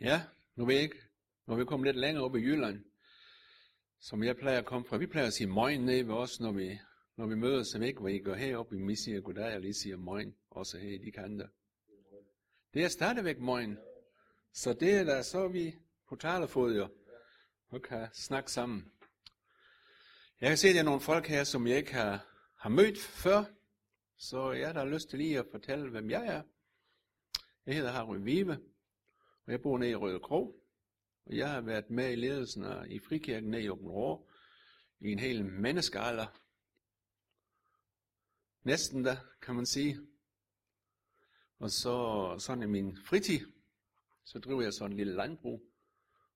Ja, når vi kommer lidt længere op i Jylland, som jeg plejer at komme fra, vi plejer at sige morgen nede ved os, når vi mødes, som ikke, hvor I går heroppe, vi siger goddag, og lige siger morgen, også her i de kanter. Det er stadigvæk morgen, så det er der, så er vi på talefod jo, og kan snakke sammen. Jeg kan se, at der er nogle folk her, som jeg ikke har mødt før, så jeg har lyst til lige at fortælle, hvem jeg er. Jeg hedder Harri Vive, og jeg bor nede i Røde Krog, og jeg har været med i ledelsen i frikirken nede i Åbenrå i en hel menneskealder. Næsten der, kan man sige. Og så sådan i min fritid, så driver jeg sådan en lille landbrug,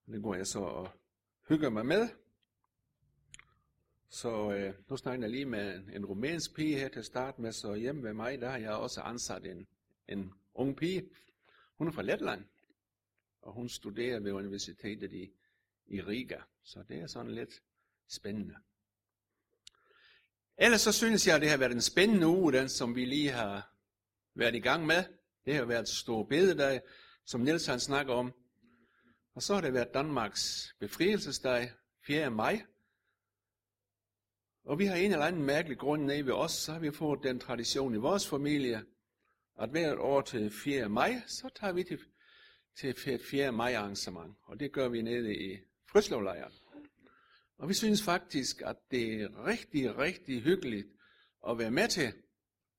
og det går jeg så og hygger mig med. Så nu snakker jeg lige med en rumænsk pige her til at starte med, så hjemme ved mig, der har jeg også ansat en ung pige. Hun er fra Letland, og hun studerer ved Universitetet i Riga, så det er sådan lidt spændende. Ellers så synes jeg, at det har været en spændende uge, den som vi lige har været i gang med. Det har været stor bededag, som Niels han snakker om. Og så har det været Danmarks befrielsesdag 4. maj. Og vi har en eller anden mærkelig grund nede ved os, så har vi fået den tradition i vores familie, at hvert år til 4. maj, så tager vi til 4. maj arrangement. Og det gør vi nede i Fryslovlejret. Og vi synes faktisk, at det er rigtig, rigtig hyggeligt at være med til,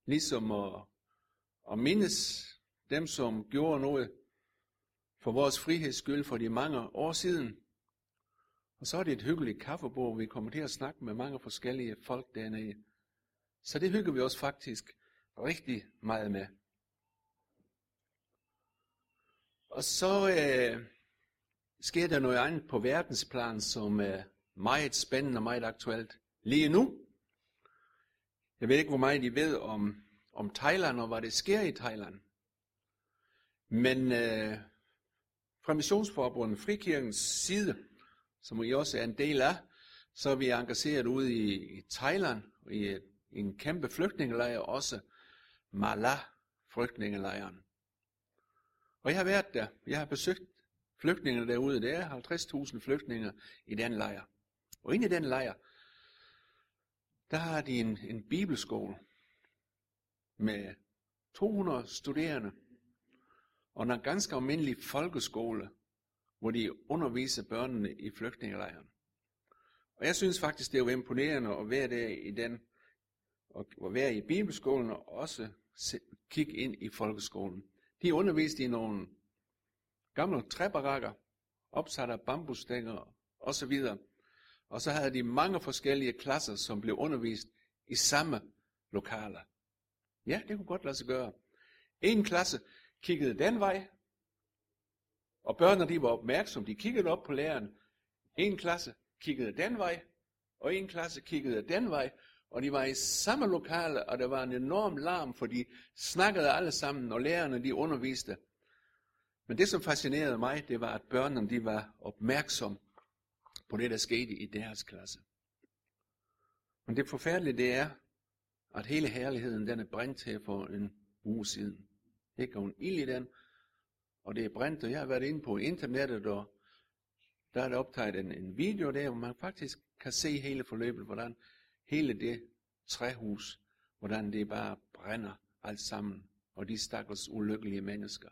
ligesom at mindes dem, som gjorde noget for vores friheds skyld for de mange år siden. Og så er det et hyggeligt kaffebord, vi kommer til at snakke med mange forskellige folk dernede. Så det hygger vi os faktisk rigtig meget med. Og så sker der noget andet på verdensplan, som meget spændende og meget aktuelt lige nu. Jeg ved ikke, hvor meget I ved om Thailand og hvad der sker i Thailand. Men fra missionsforbundet Frikirkens side, som I også er en del af, så er vi engageret ude i Thailand i en kæmpe flygtningelejr, også mala-flygtningelejren. Og jeg har været der. Jeg har besøgt flygtningene derude. Der er 50.000 flygtninge i den lejr. Og inde i den lejr, der har de en bibelskole med 200 studerende og en ganske almindelig folkeskole, hvor de underviser børnene i flygtningelejren. Og jeg synes faktisk, det er jo imponerende at være der i den, og være i bibelskolen og også kigge ind i folkeskolen. De underviste i nogle gamle træbarakker, opsat af bambusstænger osv., og så havde de mange forskellige klasser, som blev undervist i samme lokaler. Ja, det kunne godt lade sig gøre. En klasse kiggede den vej, og børnene de var opmærksomme, de kiggede op på læreren. En klasse kiggede den vej, og en klasse kiggede den vej, og de var i samme lokale, og der var en enorm larm, for de snakkede alle sammen, og lærerne de underviste. Men det, som fascinerede mig, det var, at børnene de var opmærksomme på det, der skete i deres klasse. Men det forfærdelige, det er, at hele herligheden, den er brændt her for en uge siden. Det går en ild i den, og det er brændt, og jeg har været inde på internettet, og der er der optaget en video der, hvor man faktisk kan se hele forløbet, hvordan hele det træhus, hvordan det bare brænder alt sammen, og de stakkels ulykkelige mennesker,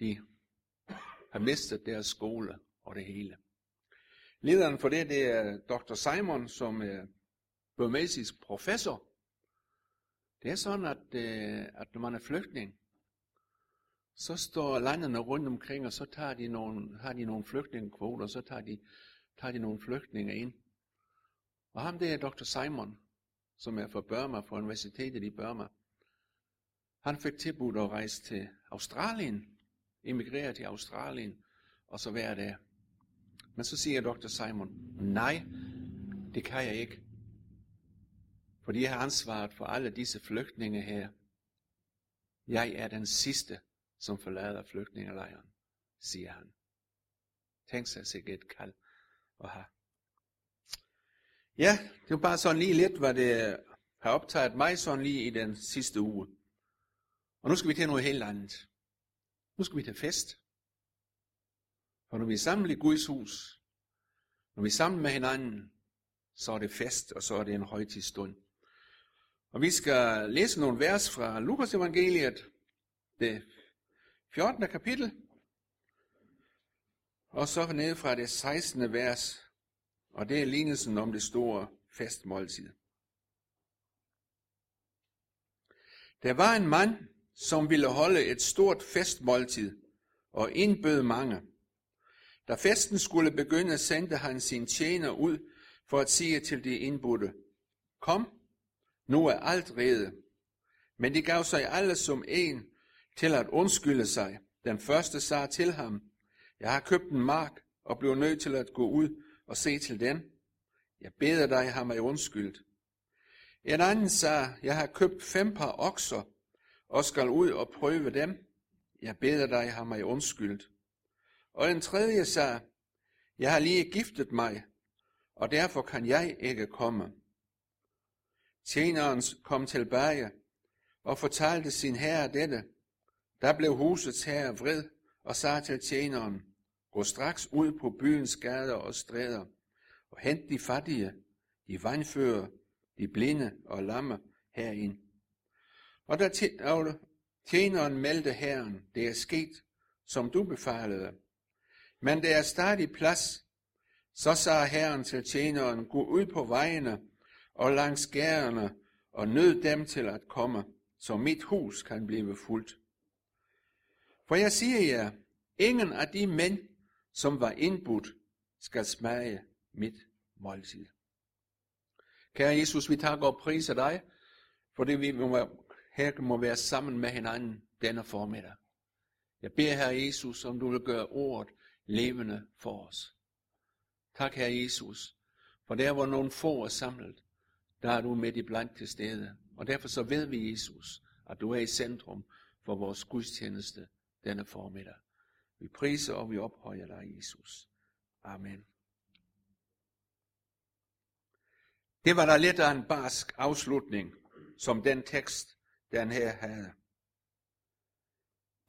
de har mistet deres skole og det hele. Lederen for det er Dr. Simon, som er burmesisk professor. Det er sådan, at når man er flygtning, så står landene rundt omkring, og så har de nogle flygtningekvoter, og så tager de nogle flygtninge ind. Og ham det er Dr. Simon, som er fra Burma, fra Universitetet i Burma. Han fik tilbudt at rejse til Australien, emigrere til Australien, og så være der. Men så siger Dr. Simon, nej, det kan jeg ikke. Fordi jeg har ansvaret for alle disse flygtninge her. Jeg er den sidste, som forlader flygtningelejren, siger han. Tænk sig sikkert et kald at have. Ja, det var bare sådan lige lidt, hvad det har optaget mig sådan lige i den sidste uge. Og nu skal vi til noget helt andet. Nu skal vi til fest. Og når vi er sammen i Guds hus, når vi er sammen med hinanden, så er det fest, og så er det en højtidsstund. Og vi skal læse nogle vers fra Lukas evangeliet, det 14. kapitel, og så ned fra det 16. vers, og det er lignelsen om det store festmåltid. Der var en mand, som ville holde et stort festmåltid, og indbød mange. Da festen skulle begynde, sendte han sin tjener ud for at sige til de indbudte: "Kom, nu er alt rede." Men de gav sig alle som en til at undskylde sig. Den første sagde til ham: "Jeg har købt en mark og blev nødt til at gå ud og se til den. Jeg beder dig, har mig undskyldt." En anden sagde: "Jeg har købt 5 par okser og skal ud og prøve dem. Jeg beder dig, har mig undskyldt." Og en tredje sagde: "Jeg har lige giftet mig, og derfor kan jeg ikke komme." Tjeneren kom tilbage og fortalte sin herre dette. Der blev husets herre vred og sagde til tjeneren: "Gå straks ud på byens gader og stræder og hent de fattige, de vandfører, de blinde og lamme herind." Og da tjeneren meldte herren: "Det er sket, som du befalede, men der er stadig plads." Så sagde herren til tjeneren: "Gå ud på vejene og langs gaderne og nød dem til at komme, så mit hus kan blive fuldt. For jeg siger jer, ingen af de mænd, som var indbudt, skal smage mit måltid." Kære Jesus, vi takker og priser dig, fordi vi her må være sammen med hinanden denne formiddag. Jeg beder, Herre Jesus, om du vil gøre ordet levende for os. Tak, Herre Jesus, for der hvor nogen få er samlet, der er du midt i blandt til stede. Og derfor så ved vi, Jesus, at du er i centrum for vores gudstjeneste denne formiddag. Vi priser og vi ophøjer dig, Jesus. Amen. Det var da lidt af en barsk afslutning, som den tekst, den her havde.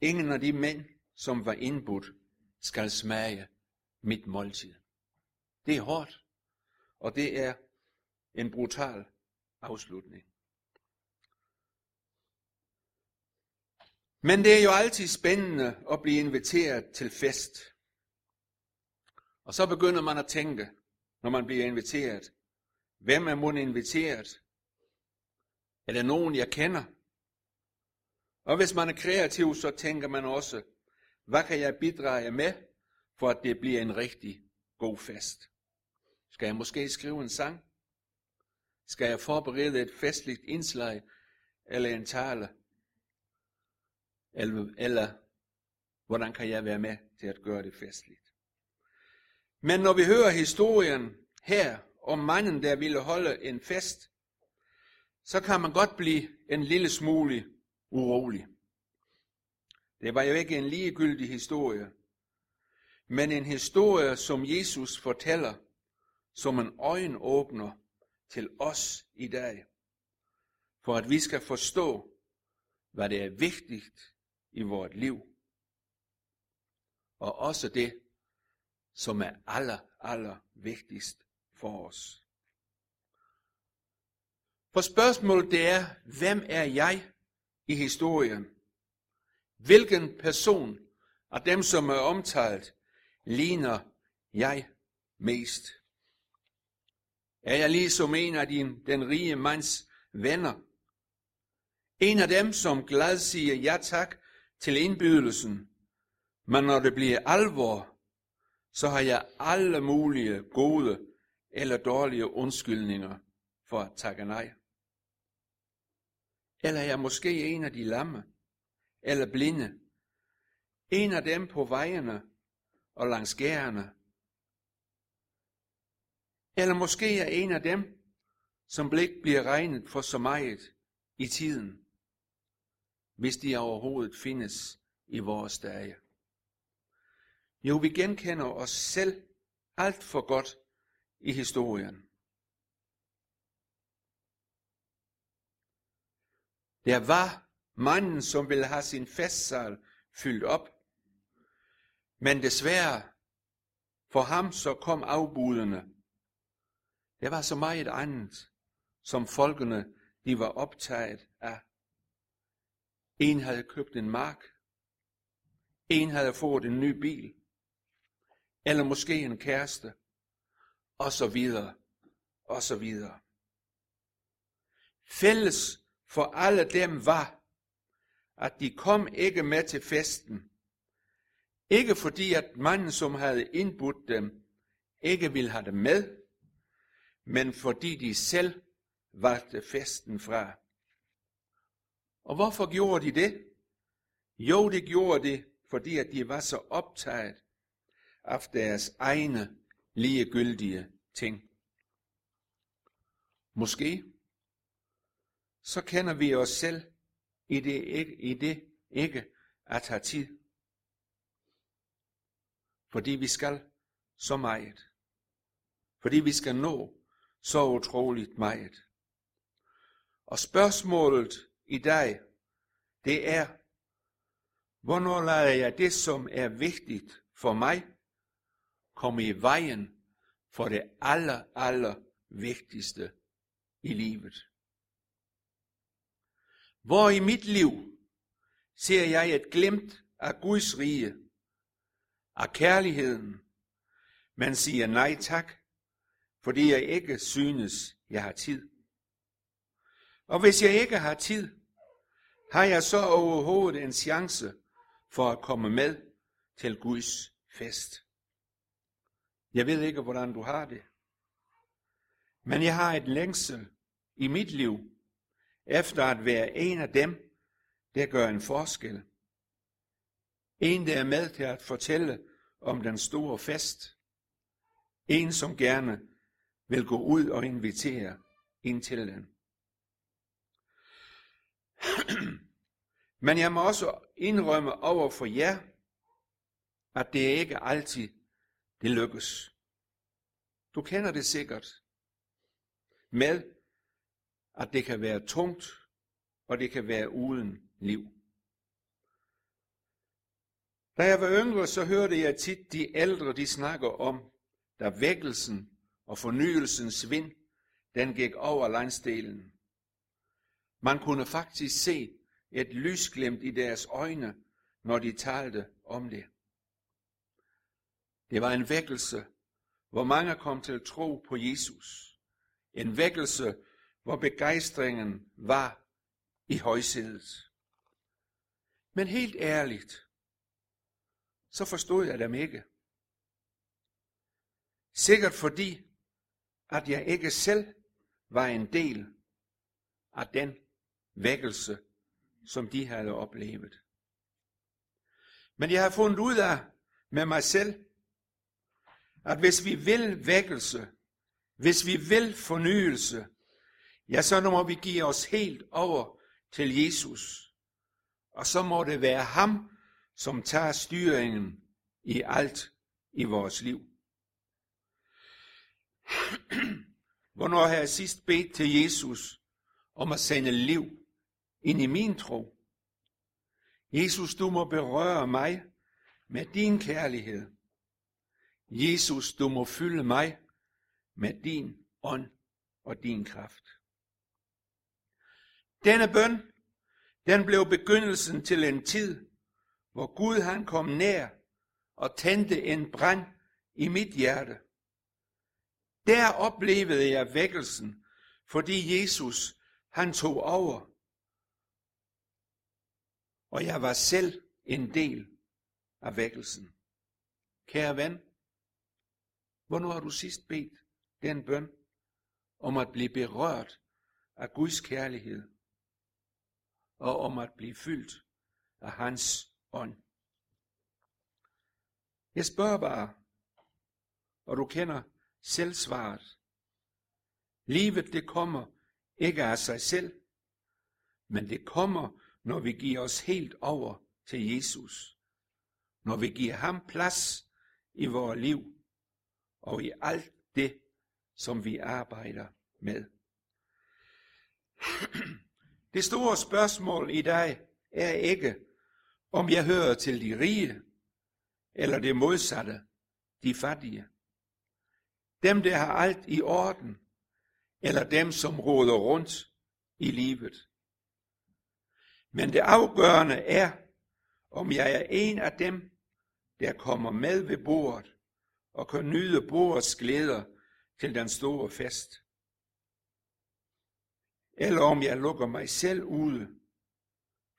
Ingen af de mænd, som var indbudt, skal smage mit måltid. Det er hårdt, og det er en brutal afslutning. Men det er jo altid spændende at blive inviteret til fest. Og så begynder man at tænke, når man bliver inviteret: hvem er mon inviteret? Er der nogen, jeg kender? Og hvis man er kreativ, så tænker man også: hvad kan jeg bidrage med, for at det bliver en rigtig god fest? Skal jeg måske skrive en sang? Skal jeg forberede et festligt indslag eller en tale? Eller hvordan kan jeg være med til at gøre det festligt? Men når vi hører historien her om manden, der ville holde en fest, så kan man godt blive en lille smule urolig. Det var jo ikke en ligegyldig historie, men en historie, som Jesus fortæller, som en øjenåbner til os i dag, for at vi skal forstå, hvad det er vigtigt i vores liv, og også det, som er aller vigtigst for os. For spørgsmålet det er: hvem er jeg i historien? Hvilken person af dem, som er omtalt, ligner jeg mest? Er jeg ligesom en af den rige mands venner? En af dem, som glad siger ja tak til indbydelsen, men når det bliver alvor, så har jeg alle mulige gode eller dårlige undskyldninger for at takke nej. Eller er jeg måske en af de lamme eller blinde, en af dem på vejene og langs gaderne? Eller måske er en af dem, som ikke bliver regnet for så meget i tiden, hvis de overhovedet findes i vores dage. Jo, vi genkender os selv alt for godt i historien. Der var manden, som ville have sin festsal fyldt op, men desværre For ham så kom afbudene. Der var så meget andet, som folkene de var optaget af. En havde købt en mark. En havde fået en ny bil. Eller måske en kæreste. Og så videre. Og så videre. Fælles for alle dem var, at de kom ikke med til festen. Ikke fordi, at manden, som havde indbudt dem, ikke ville have dem med, men fordi de selv valgte festen fra. Og hvorfor gjorde de det? Jo, det gjorde de, fordi at de var så optaget af deres egne ligegyldige ting. Måske så kender vi os selv i det ikke at have tid. Fordi vi skal så meget. Fordi vi skal nå så utroligt meget. Og spørgsmålet i dag, det er, hvornår lader jeg det, som er vigtigt for mig, komme i vejen for det aller vigtigste i livet? Hvor i mit liv ser jeg et glimt af Guds rige, af kærligheden, men siger nej tak, fordi jeg ikke synes, jeg har tid. Og hvis jeg ikke har tid, har jeg så overhovedet en chance for at komme med til Guds fest. Jeg ved ikke, hvordan du har det, men jeg har et længsel i mit liv, efter at være en af dem, der gør en forskel. En, der er med til at fortælle om den store fest. En, som gerne vil gå ud og invitere ind til den. Men jeg må også indrømme over for jer, at det ikke altid det lykkes. Du kender det sikkert med, at det kan være tungt, og det kan være uden liv. Da jeg var yngre, så hørte jeg tit de ældre, de snakker om, da vækkelsen og fornyelsens vind, den gik over landsdelen. Man kunne faktisk se et lysglimt i deres øjne, når de talte om det. Det var en vækkelse, hvor mange kom til at tro på Jesus. En vækkelse, hvor begejstringen var i højsædet. Men helt ærligt, så forstod jeg dem ikke. Sikkert fordi, at jeg ikke selv var en del af den vækkelse, som de havde oplevet. Men jeg har fundet ud af med mig selv, at hvis vi vil vækkelse, hvis vi vil fornyelse, ja, så må vi give os helt over til Jesus. Og så må det være ham, som tager styringen i alt i vores liv. Hvornår har jeg sidst bedt til Jesus om at sende liv ind i min tro? Jesus, du må berøre mig med din kærlighed. Jesus, du må fylde mig med din ånd og din kraft. Denne bøn, den blev begyndelsen til en tid, hvor Gud han kom nær og tændte en brand i mit hjerte. Der oplevede jeg vækkelsen, fordi Jesus han tog over, og jeg var selv en del af vækkelsen. Kære ven, hvornår har du sidst bedt den bøn om at blive berørt af Guds kærlighed og om at blive fyldt af hans ånd? Jeg spørger bare, og du kender selv svaret. Livet det kommer ikke af sig selv, men det kommer, når vi giver os helt over til Jesus. Når vi giver ham plads i vores liv og i alt det, som vi arbejder med. Det store spørgsmål i dag er ikke, om jeg hører til de rige, eller det modsatte, de fattige. Dem, der har alt i orden, eller dem, som roder rundt i livet. Men det afgørende er, om jeg er en af dem, der kommer med ved bordet og kan nyde bordets glæder til den store fest. Eller om jeg lukker mig selv ude,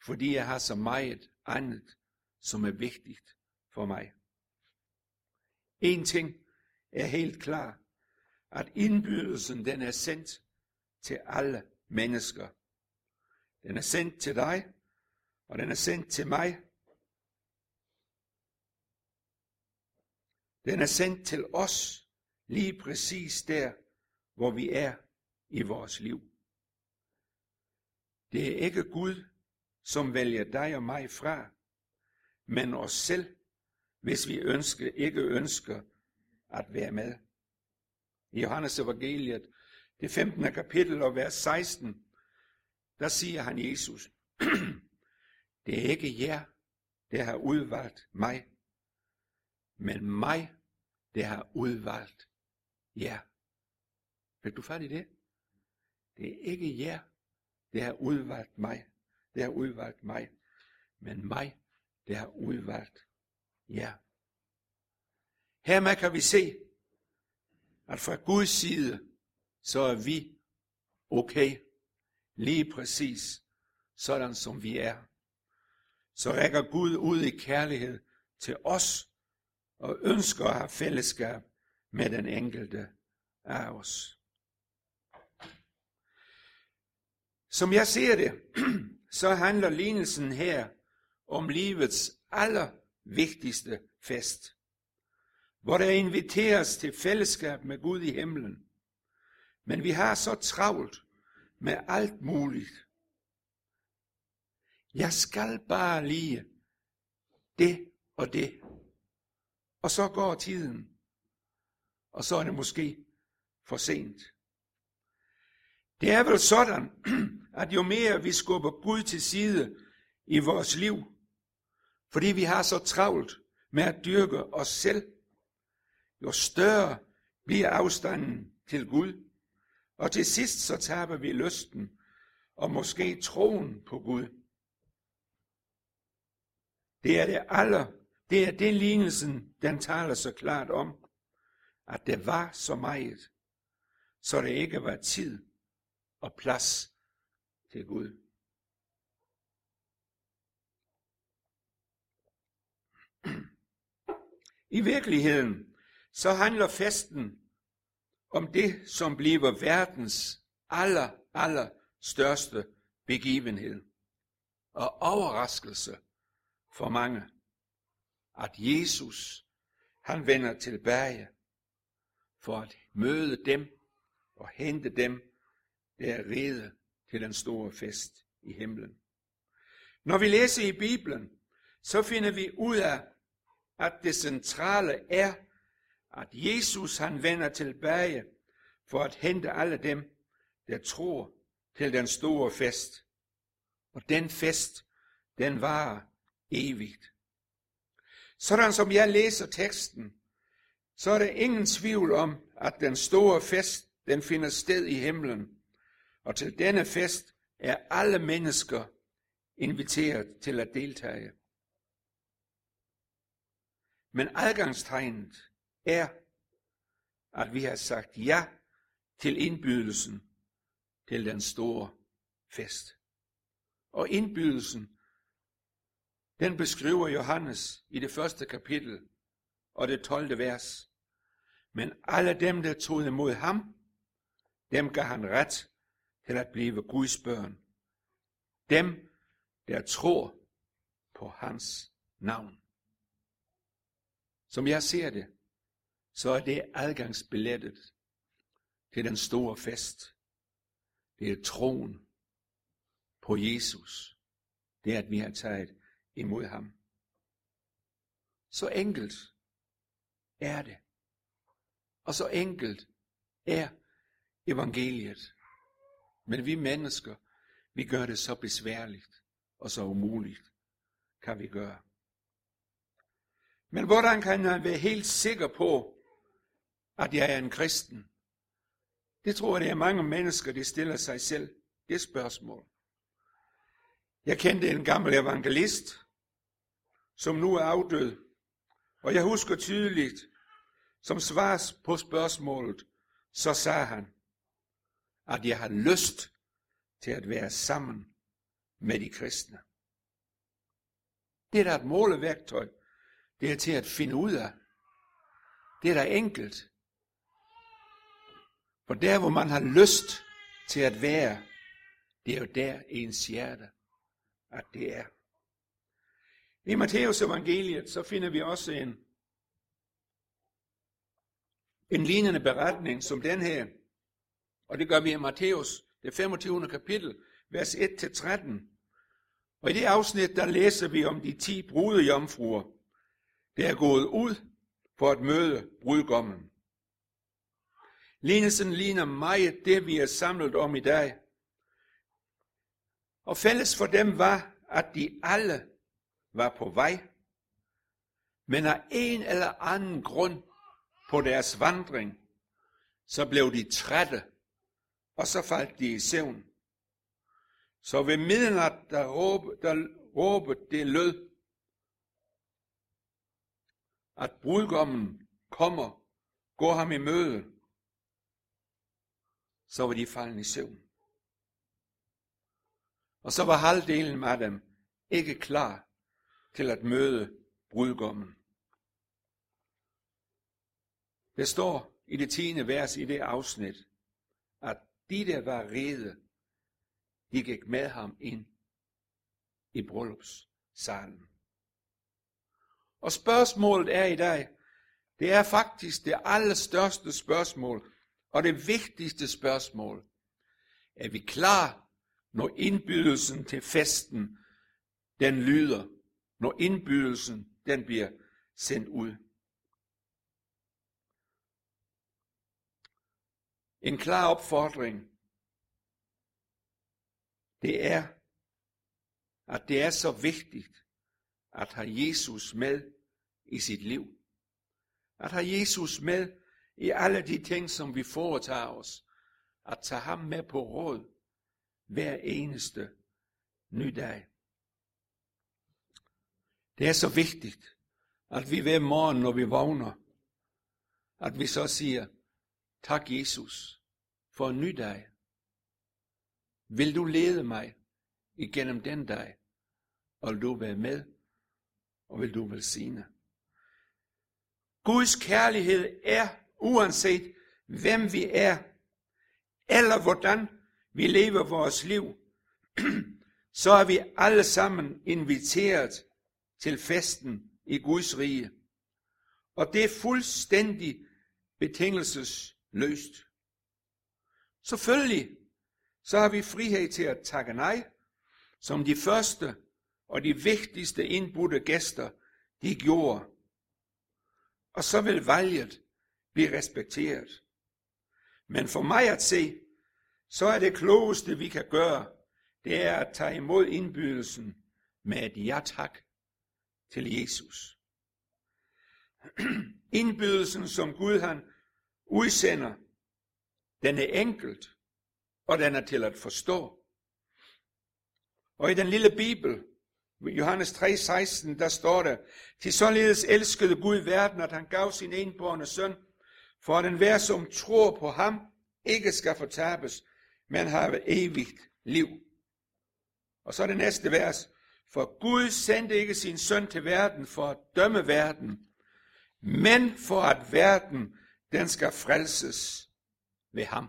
fordi jeg har så meget andet, som er vigtigt for mig. En ting er helt klar, at indbydelsen den er sendt til alle mennesker. Den er sendt til dig, og den er sendt til mig. Den er sendt til os, lige præcis der, hvor vi er i vores liv. Det er ikke Gud, som vælger dig og mig fra, men os selv, hvis vi ikke ønsker at være med. I Johannes evangeliet, det 15. kapitel og vers 16, der siger han Jesus, det er ikke jer, der har udvalgt mig, men mig, der har udvalgt jer. Fik du fat i det? Det er ikke jer, der har udvalgt mig, men mig, der har udvalgt jer. Hermed kan vi se, at fra Guds side, så er vi okay, lige præcis, sådan som vi er. Så rækker Gud ud i kærlighed til os, og ønsker at have fællesskab med den enkelte af os. Som jeg ser det, så handler lignelsen her om livets allervigtigste fest, hvor der inviteres til fællesskab med Gud i himlen. Men vi har så travlt med alt muligt. Jeg skal bare lige det og det. Og så går tiden, og så er det måske for sent. Det er vel sådan, at jo mere vi skubber Gud til side i vores liv, fordi vi har så travlt med at dyrke os selv, jo større bliver afstanden til Gud, og til sidst så taber vi lysten og måske troen på Gud. Det er det lignelsen, den taler så klart om, at det var så meget, så det ikke var tid og plads til Gud. I virkeligheden, så handler festen om det, som bliver verdens aller største begivenhed og overraskelse for mange. At Jesus, han vender tilbage for at møde dem og hente dem, der er rede til den store fest i himlen. Når vi læser i Bibelen, så finder vi ud af, at det centrale er, at Jesus, han vender tilbage for at hente alle dem, der tror til den store fest. Og den fest, den varer evigt. Sådan som jeg læser teksten, så er der ingen tvivl om, at den store fest, den finder sted i himlen. Og til denne fest er alle mennesker inviteret til at deltage. Men adgangstegnet er, at vi har sagt ja til indbydelsen til den store fest. Og indbydelsen, den beskriver Johannes i det første kapitel og det 12. vers. Men alle dem, der tog imod ham, dem gav han ret til at blive Guds børn. Dem, der tror på hans navn. Som jeg ser det, så er det adgangsbillettet til den store fest. Det er troen på Jesus. Det er, at vi har taget imod ham. Så enkelt er det. Og så enkelt er evangeliet. Men vi mennesker, vi gør det så besværligt og så umuligt, kan vi gøre. Men hvordan kan man være helt sikker på, at jeg er en kristen? Det tror jeg, det er mange mennesker, der stiller sig selv det spørgsmål. Jeg kendte en gammel evangelist, som nu er afdød, og jeg husker tydeligt, som svar på spørgsmålet, så sagde han, at jeg har lyst til at være sammen med de kristne. Det er da et måleværktøj, det er til at finde ud af. Det er da enkelt. For der, hvor man har lyst til at være, det er jo der ens hjerte, at det er. I Matthæus evangeliet, så finder vi også en lignende beretning som den her. Og det gør vi i Matthæus, det 25. kapitel, vers 1-13. Og i det afsnit, der læser vi om de 10 brudejomfruer, der er gået ud for at møde brudgommen. Lignelsen ligner meget det, vi er samlet om i dag. Og fælles for dem var, at de alle var på vej, men af en eller anden grund på deres vandring, så blev de trætte, og så faldt de i søvn. Så ved midnat, der råbet det lød, at brudgommen kommer, gå ham i møde, så var de faldet i søvn. Og så var halvdelen af dem ikke klar til at møde brudgommen. Det står i det 10. vers i det afsnit, at de der var rede, de gik med ham ind i bryllupssalen. Og spørgsmålet er i dag, det er faktisk det allerstørste spørgsmål, og det vigtigste spørgsmål. Er vi klar, når indbydelsen til festen, den lyder, når indbydelsen, den bliver sendt ud? En klar opfordring, det er, at det er så vigtigt at have Jesus med i sit liv. At have Jesus med i alle de ting, som vi foretager os. At tage ham med på råd hver eneste ny dag. Det er så vigtigt, at vi hver morgen, når vi vågner, at vi så siger, tak Jesus for en ny dag. Vil du lede mig igennem den dag, og vil du være med, og vil du velsigne. Guds kærlighed er, uanset hvem vi er, eller hvordan vi lever vores liv, så er vi alle sammen inviteret til festen i Guds rige. Og det er fuldstændig betingelsesløst. Selvfølgelig, så har vi frihed til at takke nej, som de første og de vigtigste indbudte gæster, de gjorde. Og så vil valget blive respekteret. Men for mig at se, så er det klogeste, vi kan gøre, det er at tage imod indbydelsen med et ja tak til Jesus. Indbydelsen, som Gud han udsender, den er enkelt, og den er til at forstå. Og i den lille Bibel, Johannes 3:16, der står der, til således elskede Gud verden, at han gav sin enbårne søn, for at enhver, som tror på ham, ikke skal fortabes, men have evigt liv. Og så det næste vers. For Gud sendte ikke sin søn til verden for at dømme verden, men for at verden, den skal frelses ved ham.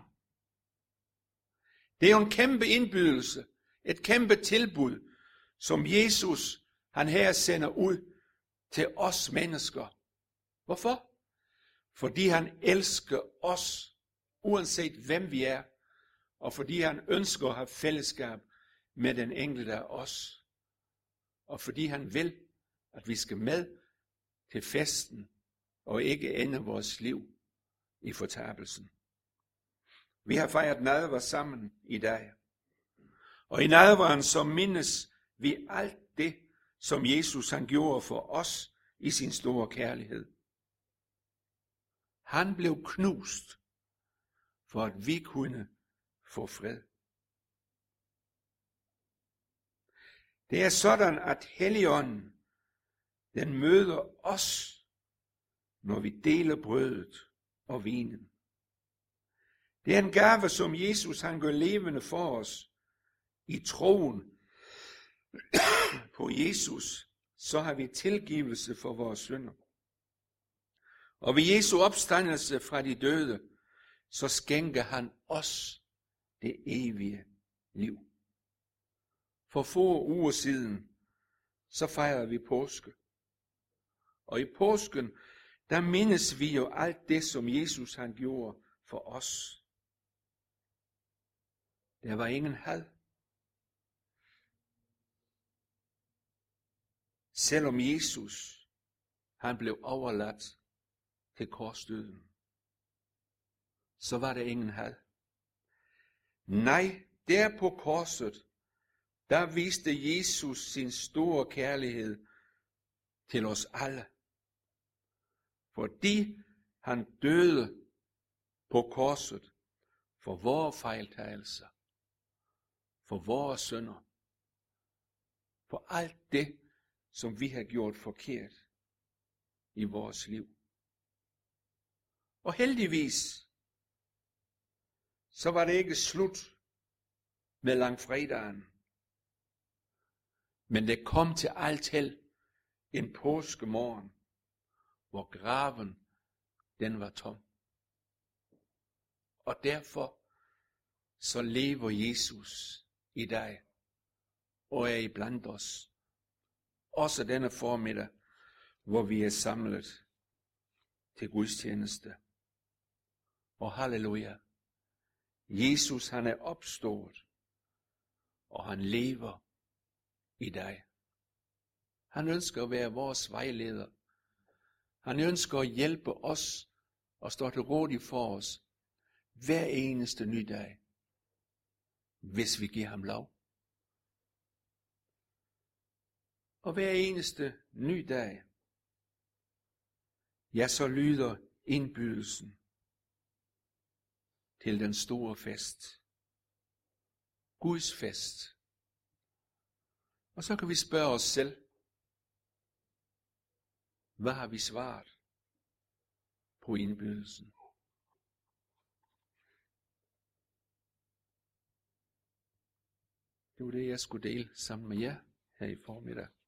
Det er jo en kæmpe indbydelse, et kæmpe tilbud, som Jesus, han her sender ud til os mennesker. Hvorfor? Fordi han elsker os, uanset hvem vi er, og fordi han ønsker at have fællesskab med den enkelte af os, og fordi han vil, at vi skal med til festen, og ikke ende vores liv i fortabelsen. Vi har fejret nadver sammen i dag. Og i nadveren så mindes vi alt det, som Jesus han gjorde for os i sin store kærlighed. Han blev knust, for at vi kunne få fred. Det er sådan, at Helligånden, den møder os, når vi deler brødet og vinen. Det er en gave, som Jesus han gør levende for os. I troen på Jesus, så har vi tilgivelse for vores synder. Og ved Jesu opstandelse fra de døde, så skænker han os det evige liv. For få uger siden, så fejrede vi påske. Og i påsken, der mindes vi jo alt det, som Jesus han gjorde for os. Der var ingen had. Selvom Jesus, han blev overladt til korsdøden, så var der ingen had. Nej, der på korset, der viste Jesus sin store kærlighed til os alle. Fordi han døde på korset for vores fejltagelser, for vores synder, for alt det, som vi har gjort forkert i vores liv. Og heldigvis, så var det ikke slut med langfredagen, men det kom til alt held en påskemorgen, hvor graven, den var tom. Og derfor, så lever Jesus i dig, og er i blandt os, også denne formiddag, hvor vi er samlet til gudstjeneste. Og halleluja, Jesus han er opstået, og han lever i dig. Han ønsker at være vores vejleder. Han ønsker at hjælpe os og stå til rådighed for os hver eneste ny dag, hvis vi giver ham lov. Og hver eneste ny dag, ja, så lyder indbydelsen til den store fest, Guds fest. Og så kan vi spørge os selv, hvad har vi svaret på indbydelsen? Det var det, jeg skulle dele sammen med jer her i formiddag.